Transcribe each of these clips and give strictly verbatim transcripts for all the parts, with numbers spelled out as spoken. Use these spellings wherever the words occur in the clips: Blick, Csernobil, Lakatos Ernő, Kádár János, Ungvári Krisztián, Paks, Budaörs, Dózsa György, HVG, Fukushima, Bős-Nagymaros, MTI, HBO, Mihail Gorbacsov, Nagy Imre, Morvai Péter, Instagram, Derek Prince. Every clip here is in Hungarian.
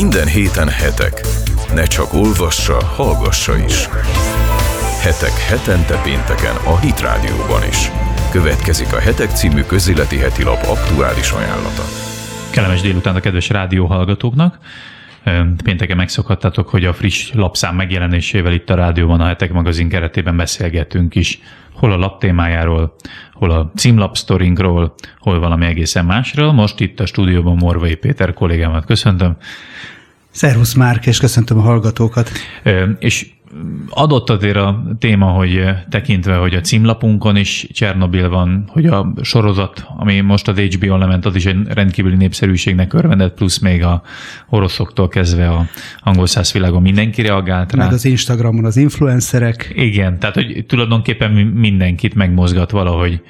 Minden héten hetek. Ne csak olvassa, hallgassa is. Hetek hetente pénteken a Hit Rádióban is. Következik a Hetek című közéleti heti lap aktuális ajánlata. Kellemes délután a kedves rádióhallgatóknak. Pénteken megszokhattátok, hogy a friss lapszám megjelenésével itt a rádióban a Hetek magazin keretében beszélgetünk is. Hol a lap témájáról, hol a címlapsztorinkról, hol valami egészen másról. Most itt a stúdióban Morvai Péter kollégámat köszöntöm. Szervusz Márk, és köszöntöm a hallgatókat. És adott azért a téma, hogy tekintve, hogy a címlapunkon is Csernobil van, hogy a sorozat, ami most az há bé ó-n lement, az is egy rendkívüli népszerűségnek örvendett, plusz még a oroszoktól kezdve a angolszász világon mindenki reagált rá. Meg az Instagramon az influencerek. Igen, tehát hogy tulajdonképpen mindenkit megmozgat valahogy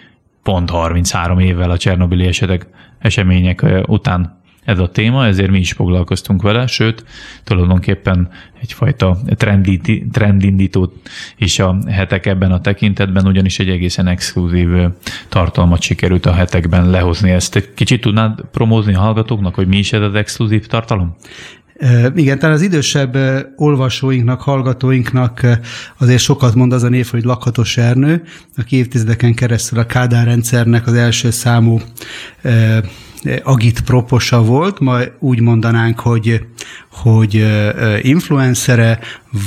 pont harminchárom évvel a csernobili esetek, események után. Ez a téma, ezért mi is foglalkoztunk vele, sőt, tulajdonképpen egyfajta trendíti, trendindító is a Hetek ebben a tekintetben, ugyanis egy egészen exkluzív tartalmat sikerült a Hetekben lehozni. Ezt egy kicsit tudnád promózni a hallgatóknak, hogy mi is ez az exkluzív tartalom? Igen, talán az idősebb olvasóinknak, hallgatóinknak azért sokat mond az a név, hogy Lakatos Ernő, aki évtizedeken keresztül a Kádár rendszernek az első számú agit proposa volt, majd úgy mondanánk, hogy, hogy influencere,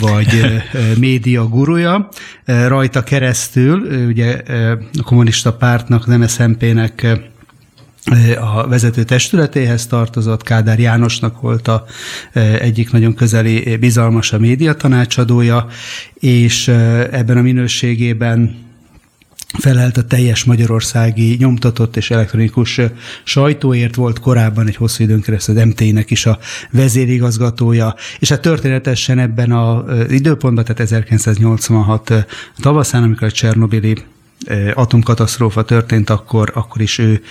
vagy média gurúja. Rajta keresztül ugye a kommunista pártnak, az em es zé em pének a vezető testületéhez tartozott, Kádár Jánosnak volt a egyik nagyon közeli bizalmas a média tanácsadója, és ebben a minőségében felelt a teljes magyarországi nyomtatott és elektronikus sajtóért, volt korábban egy hosszú időn keresztül az em té i-nek is a vezérigazgatója, és hát történetesen ebben az időpontban, tehát ezerkilencszáznyolcvanhat tavaszán, amikor a csernobili atomkatasztrófa történt, akkor, akkor is ő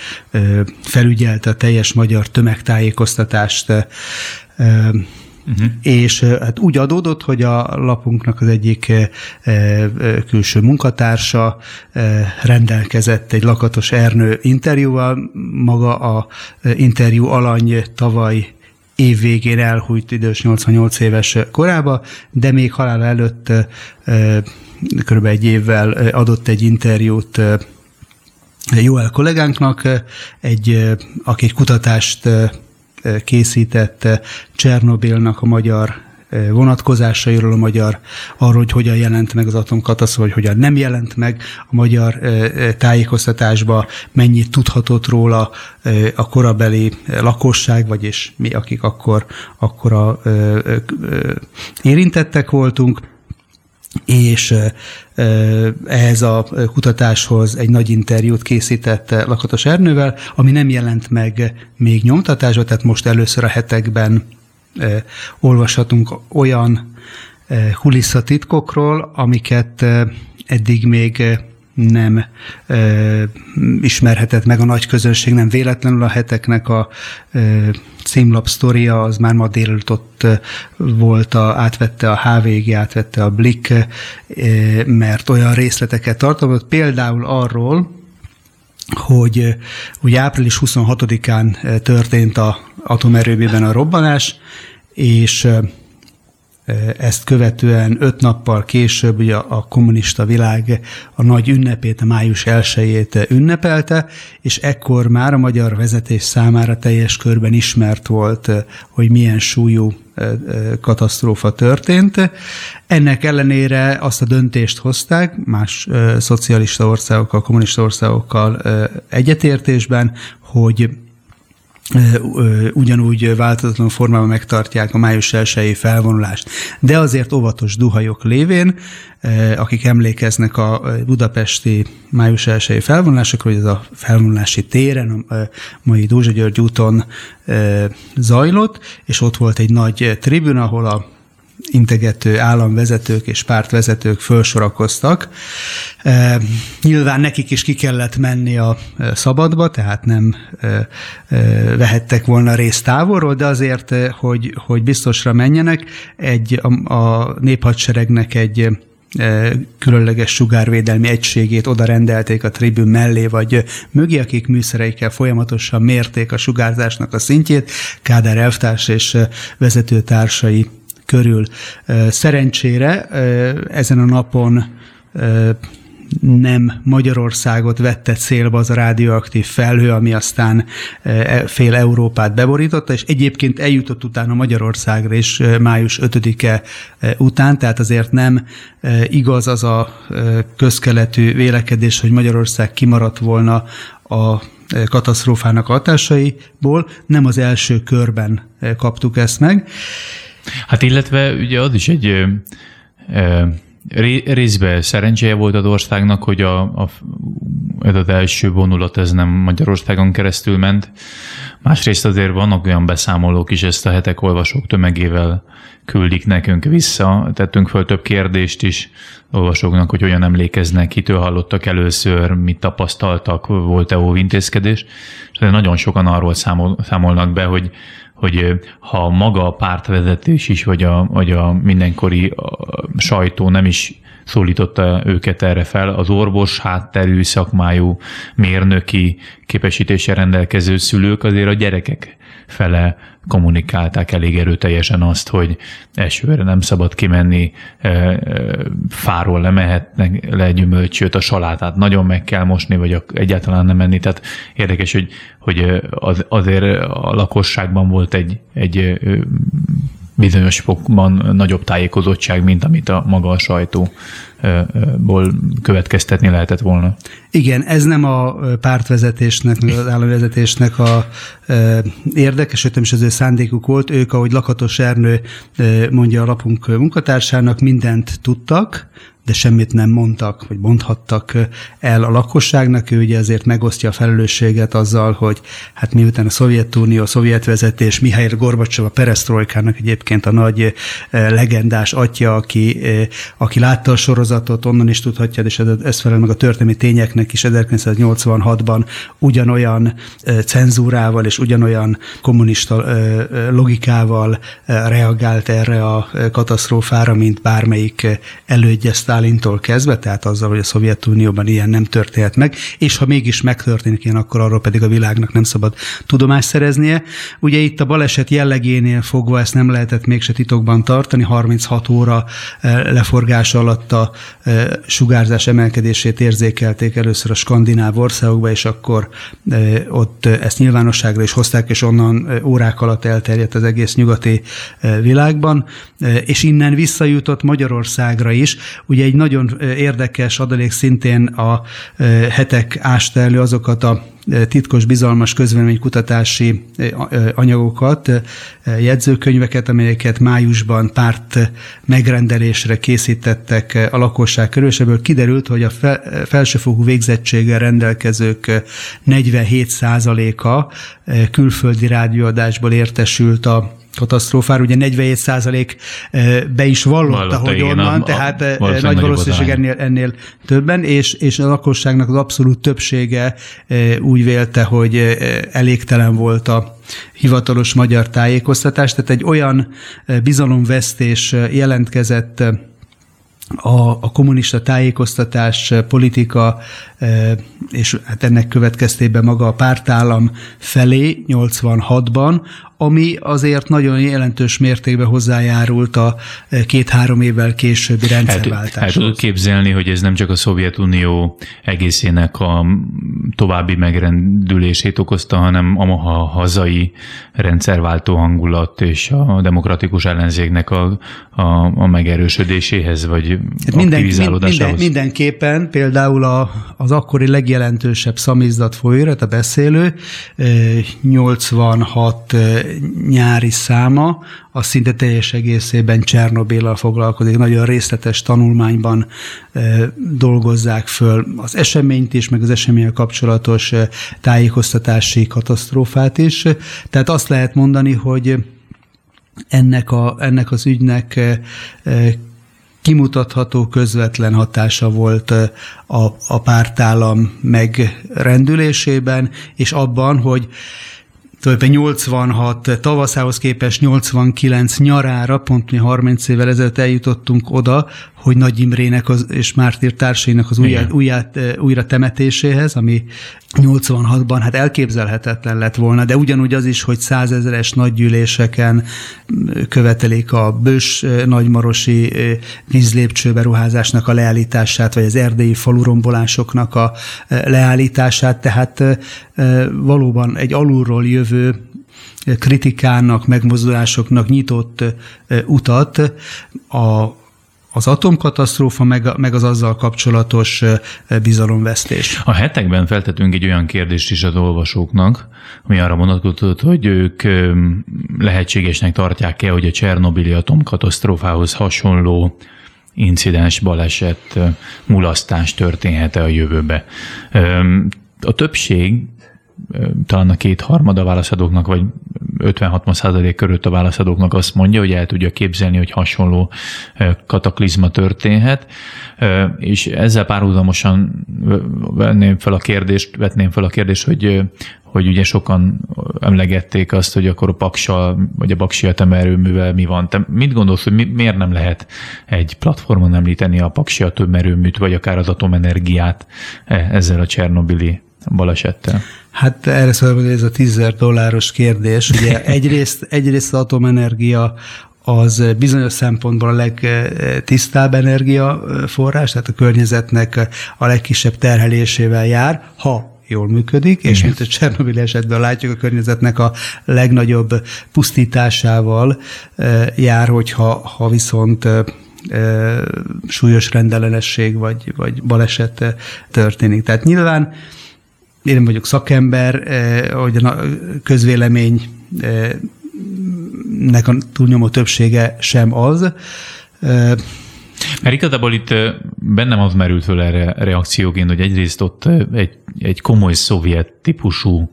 felügyelte a teljes magyar tömegtájékoztatást. Uh-huh. És hát úgy adódott, hogy a lapunknak az egyik külső munkatársa rendelkezett egy Lakatos Ernő interjúval. Maga a interjú alany tavaly év végén elhújt idős nyolcvannyolc éves korába, de még halála előtt kb. Egy évvel adott egy interjút Joel kollégánknak, egy, aki egy kutatást készített Csernobilnak a magyar vonatkozásairól, a magyar arról, hogy hogyan jelent meg az atomkatasztrófa, vagy hogyan nem jelent meg a magyar tájékoztatásba, mennyit tudhatott róla a korabeli lakosság, vagyis mi, akik akkor, akkor a, ö, ö, ö, érintettek voltunk. És ehhez a kutatáshoz egy nagy interjút készített Lakatos Ernővel, ami nem jelent meg még nyomtatásba, tehát most először a Hetekben olvashatunk olyan kulisszatitkokról, amiket eddig még nem ö, ismerhetett meg a nagy közönség, nem véletlenül a Heteknek a ö, címlap sztoria, az már ma délelőtt ott volt, a, átvette a há vé gé, átvette a Blick, ö, mert olyan részleteket tartalmazott, például arról, hogy ugye április huszonhatodikán történt a atomerőműben a robbanás, és ezt követően öt nappal később ugye a kommunista világ a nagy ünnepét, a május elsejét ünnepelte, és ekkor már a magyar vezetés számára teljes körben ismert volt, hogy milyen súlyú katasztrófa történt. Ennek ellenére azt a döntést hozták, más szocialista országokkal, kommunista országokkal egyetértésben, hogy ugyanúgy változatlan formában megtartják a május elsejei felvonulást. De azért óvatos duhajok lévén, akik emlékeznek a budapesti május elsejei felvonulásokról, hogy ez a felvonulási téren, a mai Dózsa György úton zajlott, és ott volt egy nagy tribün, ahol a integető államvezetők és pártvezetők felsorakoztak. E, nyilván nekik is ki kellett menni a szabadba, tehát nem e, e, vehettek volna részt távolról, de azért, hogy, hogy biztosra menjenek, egy, a, a néphadseregnek egy különleges sugárvédelmi egységét oda rendelték a tribün mellé vagy mögé, akik műszereikkel folyamatosan mérték a sugárzásnak a szintjét, Kádár elvtárs és vezetőtársai körül. Szerencsére ezen a napon nem Magyarországot vette célba az a rádióaktív felhő, ami aztán fél Európát beborította, és egyébként eljutott utána Magyarországra is május ötödike után, tehát azért nem igaz az a közkeletű vélekedés, hogy Magyarország kimaradt volna a katasztrófának hatásaiból, nem az első körben kaptuk ezt meg. Hát illetve ugye az is egy ö, ö, részben szerencséje volt az országnak, hogy a, a, az első vonulat ez nem Magyarországon keresztül ment. Másrészt azért vannak olyan beszámolók is, ezt a hetek olvasók tömegével küldik nekünk vissza. Tettünk föl több kérdést is olvasóknak, hogy hogyan emlékeznek, kitől hallottak először, mit tapasztaltak, volt-e óvintézkedés. És nagyon sokan arról számol, számolnak be, hogy hogy ha maga a pártvezetés is, vagy a, vagy a mindenkori sajtó nem is szólította őket erre fel, az orvos hátterű szakmájú mérnöki képesítéssel rendelkező szülők azért a gyerekek fele kommunikálták elég erőteljesen azt, hogy esőre nem szabad kimenni, fáról lemehetnek le gyümölcsöt, a salátát nagyon meg kell mosni, vagy egyáltalán nem menni. Tehát érdekes, hogy, hogy az, azért a lakosságban volt egy, egy bizonyos fokban nagyobb tájékozottság, mint amit a maga a sajtóból következtetni lehetett volna. Igen, ez nem a pártvezetésnek, az államvezetésnek a érdekes, sőt nem is az ő szándékuk volt. Ők, ahogy Lakatos Ernő mondja a lapunk munkatársának, mindent tudtak, de semmit nem mondtak, vagy mondhattak el a lakosságnak. Ő ugye azért megosztja a felelősséget azzal, hogy hát miután a Szovjetunió, a szovjetvezetés, Mihail Gorbacsov, a perestrojkának egyébként a nagy legendás atya, aki, aki látta a sorozatot, onnan is tudhatja, és ez felel meg a történelmi tényeknek is, ezerkilencszáznyolcvanhatban ugyanolyan cenzúrával és ugyanolyan kommunista logikával reagált erre a katasztrófára, mint bármelyik elődje Sztálintól kezdve, tehát azzal, hogy a Szovjetunióban ilyen nem történt meg, és ha mégis megtörténik ilyen, akkor arról pedig a világnak nem szabad tudomást szereznie. Ugye itt a baleset jellegénél fogva ezt nem lehetett mégse titokban tartani, harminchat óra leforgása alatt a sugárzás emelkedését érzékelték először a skandináv országokba, és akkor ott ezt nyilvánosságra is hozták, és onnan órák alatt elterjedt az egész nyugati világban, és innen visszajutott Magyarországra is. Ugye egy nagyon érdekes adalék szintén a hetek ásta elő azokat a titkos, bizalmas közvéleménykutatási anyagokat, jegyzőkönyveket, amelyeket májusban párt megrendelésre készítettek a lakosság körül, és ebből kiderült, hogy a felsőfokú végzettséggel rendelkezők negyvenhét százaléka külföldi rádióadásból értesült a katasztrófára, ugye negyvenhét százalék be is vallotta, Vallotta hogy onnan, a, tehát a, a, nagy valószínűség ennél, ennél többen, és, és a lakosságnak az abszolút többsége úgy vélte, hogy elégtelen volt a hivatalos magyar tájékoztatás, tehát egy olyan bizalomvesztés jelentkezett a, a kommunista tájékoztatás, politika, és hát ennek következtében maga a pártállam felé nyolcvanhatban, ami azért nagyon jelentős mértékben hozzájárult a két-három évvel későbbi rendszerváltáshoz. Hát, hát tudod képzelni, hogy ez nem csak a Szovjetunió egészének a további megrendülését okozta, hanem a hazai rendszerváltó hangulat és a demokratikus ellenzéknek a, a, a megerősödéséhez, vagy hát aktivizálódásához. Minden, mindenképpen például a, az akkori legjelentősebb szamizdat folyóirat, a Beszélő, nyolcvanhat nyári száma, az szinte teljes egészében Csernobillal foglalkozik. Nagyon részletes tanulmányban dolgozzák föl az eseményt is, meg az eseménnyel kapcsolatos tájékoztatási katasztrófát is. Tehát azt lehet mondani, hogy ennek, a, ennek az ügynek kimutatható közvetlen hatása volt a, a pártállam megrendülésében, és abban, hogy tulajdonképpen nyolcvanhat tavaszához képest nyolcvankilenc nyarára, pont mi harminc évvel ezelőtt eljutottunk oda, hogy Nagy Imrének az, és mártír társainak az újjá, újjá, újra temetéséhez, ami nyolcvanhatban hát elképzelhetetlen lett volna, de ugyanúgy az is, hogy százezeres nagygyűléseken követelik a bős nagymarosi vízlépcső beruházásnak a leállítását, vagy az erdélyi falurombolásoknak a leállítását, tehát valóban egy alulról jövő kritikának, megmozdulásoknak nyitott utat a, az atomkatasztrófa, meg, meg az azzal kapcsolatos bizalomvesztés. A hetekben feltettünk egy olyan kérdést is az olvasóknak, ami arra vonatkozott, hogy ők lehetségesnek tartják-e, hogy a csernobili atomkatasztrófához hasonló incidens, baleset, mulasztás történhet-e a jövőbe. A többség, talán a kétharmad a válaszadóknak, vagy ötven-hatvan százalék körött a válaszadóknak azt mondja, hogy el tudja képzelni, hogy hasonló kataklizma történhet, és ezzel párhuzamosan venném fel a kérdést, vetném fel a kérdést, hogy, hogy ugye sokan emlegették azt, hogy akkor a Paksal, vagy a Paksi atomerőművel mi van. Te mit gondolsz, hogy mi, miért nem lehet egy platformon említeni a Paksi atomerőműt, vagy akár az atomenergiát ezzel a csernobili balesettel? Hát erre szóval ez a tízezer dolláros kérdés. Ugye egyrészt, egyrészt az atomenergia az bizonyos szempontból a legtisztább energiaforrás, tehát a környezetnek a legkisebb terhelésével jár, ha jól működik, és igen, mint a Csernobili esetben látjuk, a környezetnek a legnagyobb pusztításával jár, hogyha ha viszont súlyos rendellenesség vagy, vagy baleset történik. Tehát nyilván én nem vagyok szakember, hogy a közvéleménynek a túlnyomó többsége sem az. Mert igazából itt bennem az merült föl erre reakcióként, hogy egyrészt ott egy, egy komoly szovjet típusú,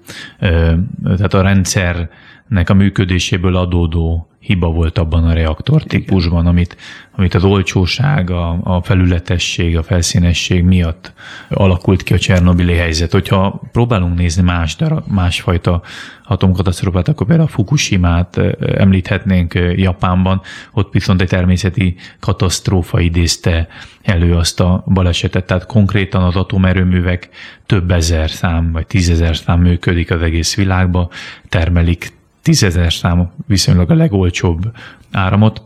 tehát a rendszernek a működéséből adódó hiba volt abban a reaktor típusban, amit, amit az olcsóság, a, a felületesség, a felszínesség miatt alakult ki a csernobili helyzet. Hogyha próbálunk nézni más, másfajta atomkatasztrófát, akkor például a Fukushimát említhetnénk Japánban, ott viszont egy természeti katasztrófa idézte elő azt a balesetet, tehát konkrétan az atomerőművek több ezer szám, vagy tízezer szám működik az egész világban, termelik tízezer szám viszonylag a legolcsóbb áramot,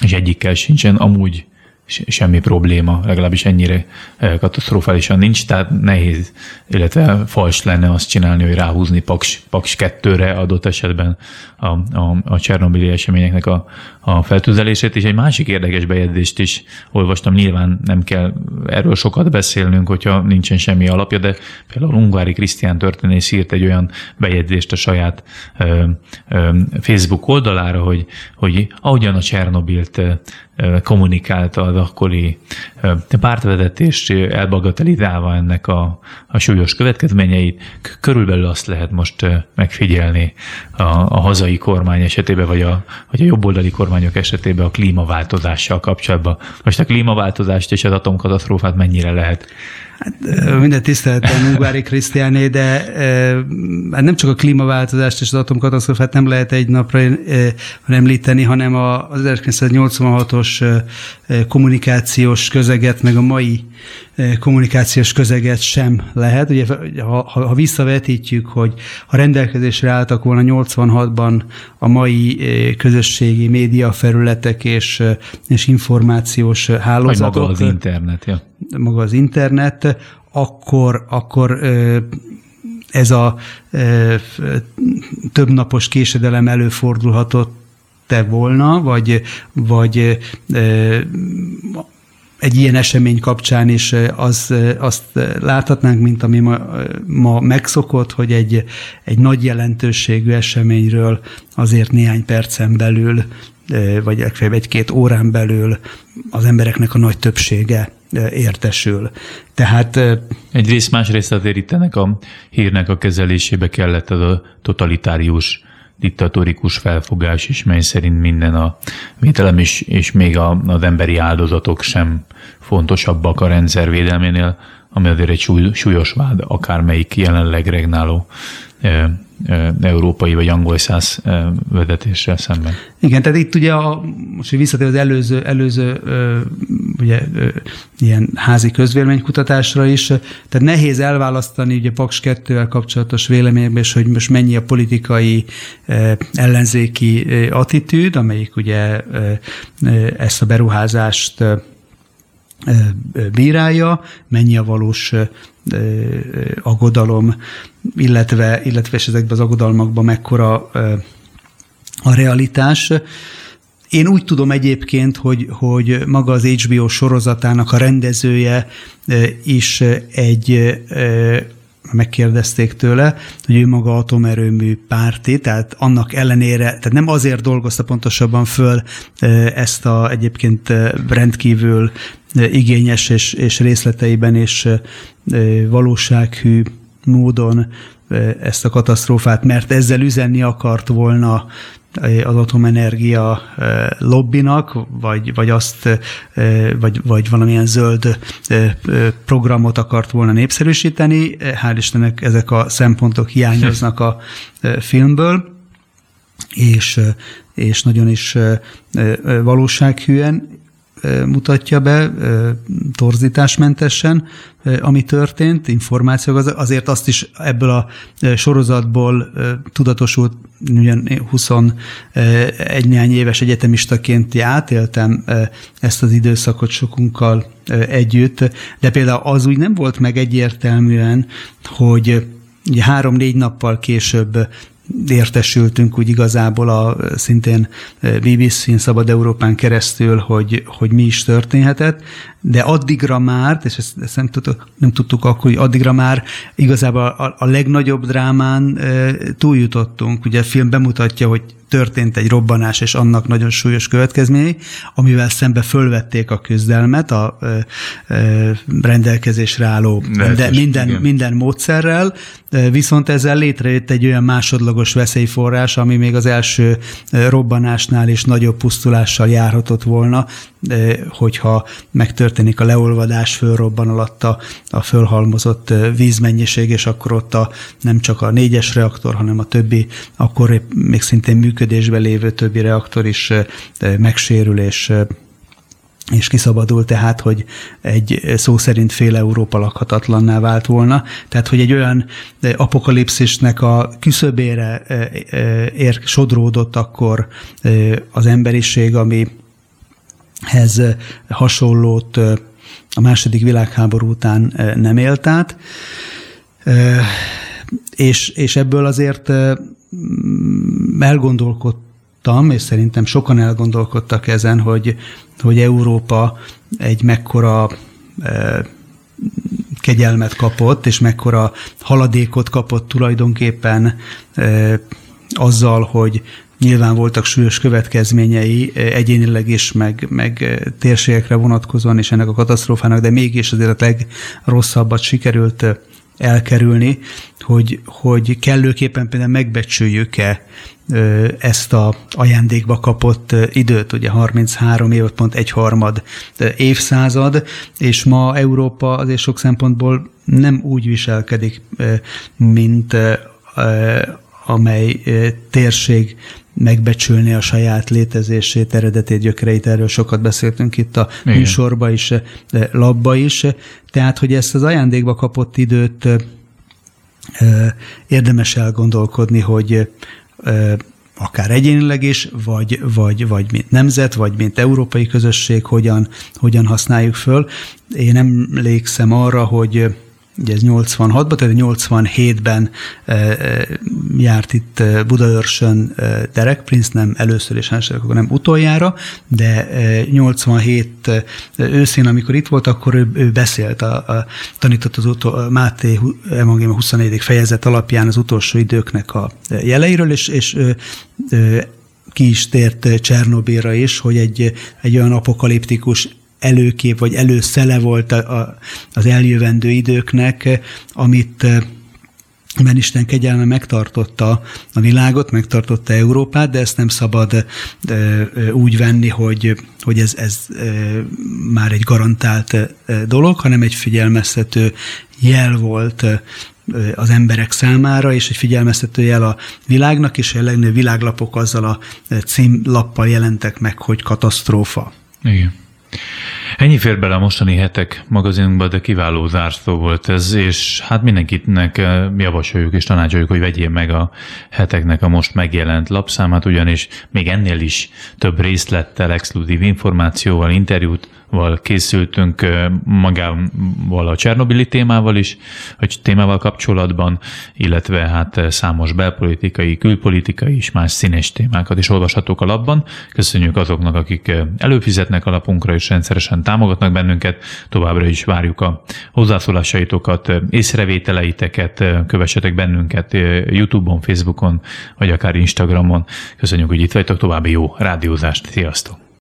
és egyikkel sincsen amúgy semmi probléma, legalábbis ennyire katasztrofálisan nincs, tehát nehéz, illetve fals lenne azt csinálni, hogy ráhúzni Paks, Paks kettőre adott esetben a, a, a csernobili eseményeknek a, a feltüzelését, és egy másik érdekes bejegyzést is olvastam, nyilván nem kell erről sokat beszélnünk, hogyha nincsen semmi alapja, de például Ungvári Krisztián történész írt egy olyan bejegyzést a saját ö, ö, Facebook oldalára, hogy, hogy ahogyan a Csernobilt kommunikálta az akkori pártvezetés, elbagatelizálva ennek a, a súlyos következményeit, körülbelül azt lehet most megfigyelni a, a hazai kormány esetében, vagy a, vagy a jobboldali kormányok esetében a klímaváltozással kapcsolatban. Most a klímaváltozást és az atomkatasztrófát mennyire lehet? Hát, minden tiszteleten Ungvári Krisztiáné, de hát nem csak a klímaváltozást és az atomkatasztrófát nem lehet egy napra említeni, hanem az ezerkilencszáznyolcvanhatos kommunikációs közeget, meg a mai kommunikációs közeget sem lehet. Ugye, ha, ha visszavetítjük, hogy ha rendelkezésre álltak volna nyolcvanhatban a mai közösségi médiafelületek és, és információs hálózatok. Vagy maga az internet, ja. maga az internet, akkor, akkor ez a többnapos késedelem előfordulhatott-e volna, vagy, vagy egy ilyen esemény kapcsán is az, azt láthatnánk, mint ami ma, ma megszokott, hogy egy, egy nagy jelentőségű eseményről azért néhány percen belül, vagy legfeljebb egy-két órán belül az embereknek a nagy többsége értesül. Tehát egyrészt, másrészt azért itt ennek a hírnek a kezelésébe kellett az a totalitárius, diktatórikus felfogás is, mely szerint minden a védelem is, és még a, az emberi áldozatok sem fontosabbak a rendszer védelménél, ami azért egy súly, súlyos vád, akármelyik jelenleg regnáló e, e, európai vagy angol száz e, vezetéssel szemben. Igen, tehát itt ugye, a, most visszatér az előző, előző ugye ilyen házi közvéleménykutatásra is. Tehát nehéz elválasztani ugye Paks kettővel kapcsolatos véleményben is, hogy most mennyi a politikai ellenzéki attitűd, amelyik ugye ezt a beruházást bírálja, mennyi a valós aggodalom, illetve, illetve és ezekben az aggodalmakban mekkora a realitás. Én úgy tudom egyébként, hogy, hogy maga az há bé o sorozatának a rendezője is egy, megkérdezték tőle, hogy ő maga atomerőmű párti, tehát annak ellenére, tehát nem azért dolgozta pontosabban föl ezt a egyébként rendkívül igényes és, és részleteiben és valósághű módon ezt a katasztrófát, mert ezzel üzenni akart volna az atomenergia lobbinak, vagy, vagy azt, vagy, vagy valamilyen zöld programot akart volna népszerűsíteni. Hál' Istennek ezek a szempontok hiányoznak a filmből, és, és nagyon is valósághűen mutatja be, torzításmentesen, ami történt, információk, azért azt is ebből a sorozatból tudatosult, ugyan huszonegy-néhány éves egyetemistaként átéltem ezt az időszakot sokunkkal együtt, de például az úgy nem volt meg egyértelműen, hogy három-négy nappal később értesültünk úgy igazából a szintén bé bé cén Szabad Európán keresztül, hogy, hogy mi is történhetett, de addigra már, és ezt, ezt nem, tudtuk, nem tudtuk akkor, hogy addigra már igazából a, a legnagyobb drámán e, túljutottunk. Ugye a film bemutatja, hogy történt egy robbanás, és annak nagyon súlyos következményei, amivel szembe fölvették a küzdelmet a e, e, rendelkezésre álló Lehetős, minden, minden módszerrel, viszont ezzel létrejött egy olyan másodlagos veszélyforrás, ami még az első robbanásnál is nagyobb pusztulással járhatott volna, e, hogyha megtörténik a leolvadás, fölrobban alatt a, a fölhalmozott vízmennyiség, és akkor ott a, nem csak a négyes reaktor, hanem a többi, akkor még szintén működik, működésben lévő többi reaktor is megsérül és, és kiszabadul, tehát hogy egy szó szerint fél Európa lakhatatlanná vált volna. Tehát, hogy egy olyan apokalipszisnek a küszöbére ér, sodródott akkor az emberiség, amihez hasonlót a második világháború után nem élt át. És, és ebből azért elgondolkodtam, és szerintem sokan elgondolkodtak ezen, hogy, hogy Európa egy mekkora e, kegyelmet kapott, és mekkora haladékot kapott tulajdonképpen e, azzal, hogy nyilván voltak súlyos következményei egyénileg is, meg, meg térségekre vonatkozóan is ennek a katasztrófának, de mégis azért a legrosszabbat sikerült elkerülni, hogy, hogy kellőképpen például megbecsüljük-e ezt az ajándékba kapott időt, ugye harminchárom év, pont egy harmad évszázad, és ma Európa azért sok szempontból nem úgy viselkedik, mint amely térség megbecsülni a saját létezését, eredetét, gyökereit, erről sokat beszéltünk itt a igen. műsorba is, labba is. Tehát, hogy ezt az ajándékba kapott időt érdemes elgondolkodni, hogy akár egyénileg is, vagy, vagy, vagy mint nemzet, vagy mint európai közösség, hogyan, hogyan használjuk föl. Én emlékszem arra, hogy ugye ez nyolcvanhatban, tehát nyolcvanhétben járt itt Budaörsön Derek Prince, nem először és akkor nem utoljára, de nyolcvanhét őszén, amikor itt volt, akkor ő, ő beszélt, a, a, tanított az utol, Máté evangélium huszonnegyedik fejezet alapján az utolsó időknek a jeleiről, és, és ki is tért Csernobilra is, hogy egy, egy olyan apokaliptikus előkép, vagy előszele volt a, a, az eljövendő időknek, amit ben Isten kegyelme megtartotta a világot, megtartotta Európát, de ezt nem szabad úgy venni, hogy, hogy ez, ez már egy garantált dolog, hanem egy figyelmeztető jel volt az emberek számára, és egy figyelmeztető jel a világnak, és a legnagyobb világlapok azzal a címlappal jelentek meg, hogy katasztrófa. Igen. Ennyi fér bele a mostani Hetek magazinunkba, de kiváló zárszó volt ez, és hát mindenkinek javasoljuk és tanácsoljuk, hogy vegyél meg a Heteknek a most megjelent lapszámát, ugyanis még ennél is több részlettel, exkluzív információval, interjúval készültünk magával a Csernobili témával is, vagy témával kapcsolatban, illetve hát számos belpolitikai, külpolitikai és más színes témákat is olvashatók a lapban. Köszönjük azoknak, akik előfizetnek a lapunkra és rendszeresen támogatnak bennünket. Továbbra is várjuk a hozzászólásaitokat, észrevételeiteket, kövessetek bennünket YouTube-on, Facebookon, vagy akár Instagramon. Köszönjük, hogy itt vagytok, további jó rádiózást, sziasztok!